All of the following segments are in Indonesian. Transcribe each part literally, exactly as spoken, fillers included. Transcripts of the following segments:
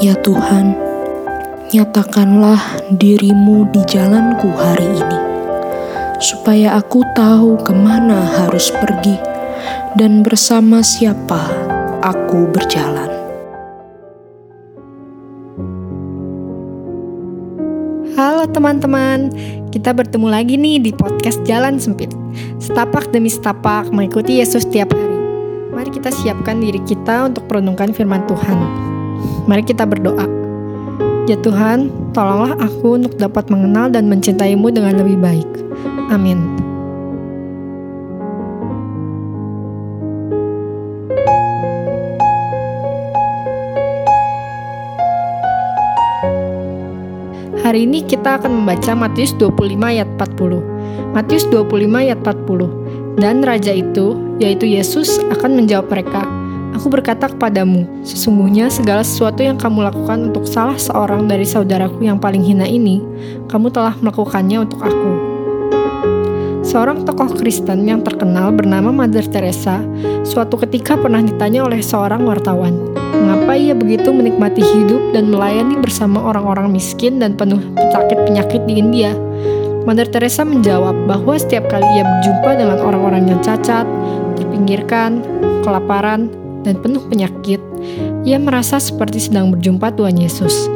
Ya Tuhan, nyatakanlah dirimu di jalanku hari ini, supaya aku tahu kemana harus pergi dan bersama siapa aku berjalan. Halo teman-teman, kita bertemu lagi nih di podcast Jalan Sempit. Setapak demi setapak mengikuti Yesus setiap hari. Mari kita siapkan diri kita untuk merenungkan firman Tuhan. Mari kita berdoa. Ya Tuhan, tolonglah aku untuk dapat mengenal dan mencintaimu dengan lebih baik. Amin. Hari ini kita akan membaca Matius dua puluh lima ayat empat puluh. Matius dua puluh lima ayat empat puluh. Dan raja itu, yaitu Yesus, akan menjawab mereka, "Aku berkata kepadamu, sesungguhnya segala sesuatu yang kamu lakukan untuk salah seorang dari saudaraku yang paling hina ini, kamu telah melakukannya untuk aku." Seorang tokoh Kristen yang terkenal bernama Mother Teresa, suatu ketika pernah ditanya oleh seorang wartawan, mengapa ia begitu menikmati hidup dan melayani bersama orang-orang miskin dan penuh penyakit-penyakit di India? Mother Teresa menjawab bahwa setiap kali ia berjumpa dengan orang-orang yang cacat, terpinggirkan, kelaparan, dan penuh penyakit, ia merasa seperti sedang berjumpa Tuhan Yesus.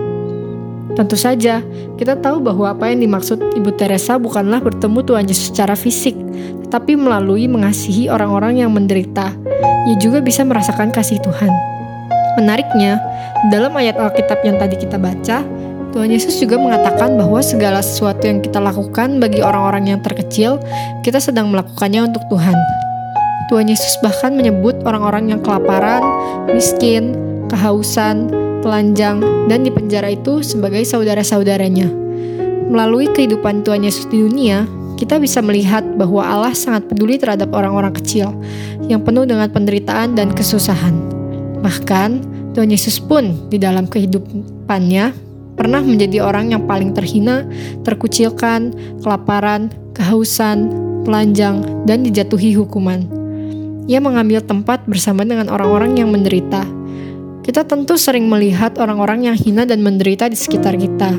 Tentu saja, kita tahu bahwa apa yang dimaksud Ibu Teresa bukanlah bertemu Tuhan Yesus secara fisik, tetapi melalui mengasihi orang-orang yang menderita. Ia juga bisa merasakan kasih Tuhan. Menariknya, dalam ayat Alkitab yang tadi kita baca, Tuhan Yesus juga mengatakan bahwa segala sesuatu yang kita lakukan bagi orang-orang yang terkecil, kita sedang melakukannya untuk Tuhan. Tuhan Yesus bahkan menyebut orang-orang yang kelaparan, miskin, kehausan, telanjang, dan dipenjara itu sebagai saudara-saudaranya. Melalui kehidupan Tuhan Yesus di dunia, kita bisa melihat bahwa Allah sangat peduli terhadap orang-orang kecil yang penuh dengan penderitaan dan kesusahan. Bahkan, Tuhan Yesus pun di dalam kehidupannya pernah menjadi orang yang paling terhina, terkucilkan, kelaparan, kehausan, telanjang, dan dijatuhi hukuman. Ia mengambil tempat bersama dengan orang-orang yang menderita. Kita tentu sering melihat orang-orang yang hina dan menderita di sekitar kita.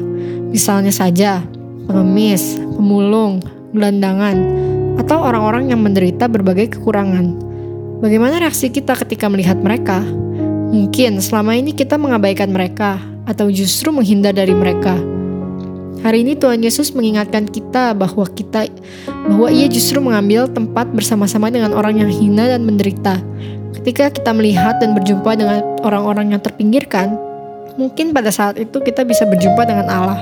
Misalnya saja, pengemis, pemulung, gelandangan, atau orang-orang yang menderita berbagai kekurangan. Bagaimana reaksi kita ketika melihat mereka? Mungkin selama ini kita mengabaikan mereka atau justru menghindar dari mereka. Hari ini Tuhan Yesus mengingatkan kita bahwa kita bahwa Ia justru mengambil tempat bersama-sama dengan orang yang hina dan menderita. Ketika kita melihat dan berjumpa dengan orang-orang yang terpinggirkan, mungkin pada saat itu kita bisa berjumpa dengan Allah.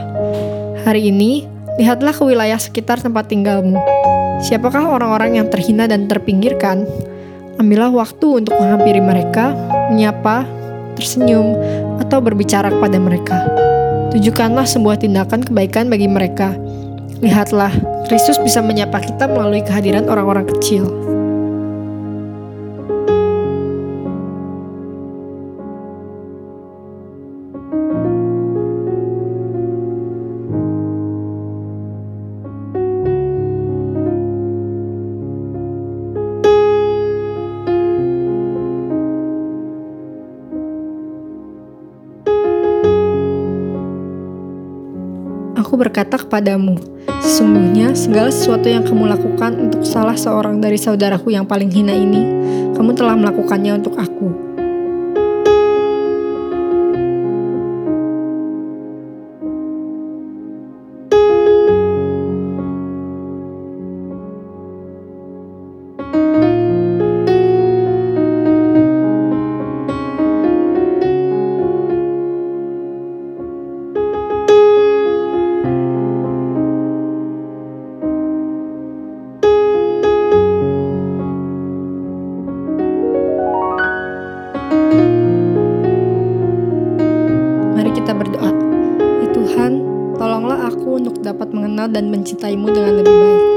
Hari ini, lihatlah ke wilayah sekitar tempat tinggalmu. Siapakah orang-orang yang terhina dan terpinggirkan? Ambillah waktu untuk menghampiri mereka, menyapa, tersenyum, atau berbicara kepada mereka. Tunjukkanlah sebuah tindakan kebaikan bagi mereka. Lihatlah, Kristus bisa menyapa kita melalui kehadiran orang-orang kecil. Aku berkata kepadamu, sesungguhnya segala sesuatu yang kamu lakukan untuk salah seorang dari saudaraku yang paling hina ini, kamu telah melakukannya untuk aku. Berdoa, ya Tuhan, tolonglah aku untuk dapat mengenal dan mencintaimu dengan lebih baik.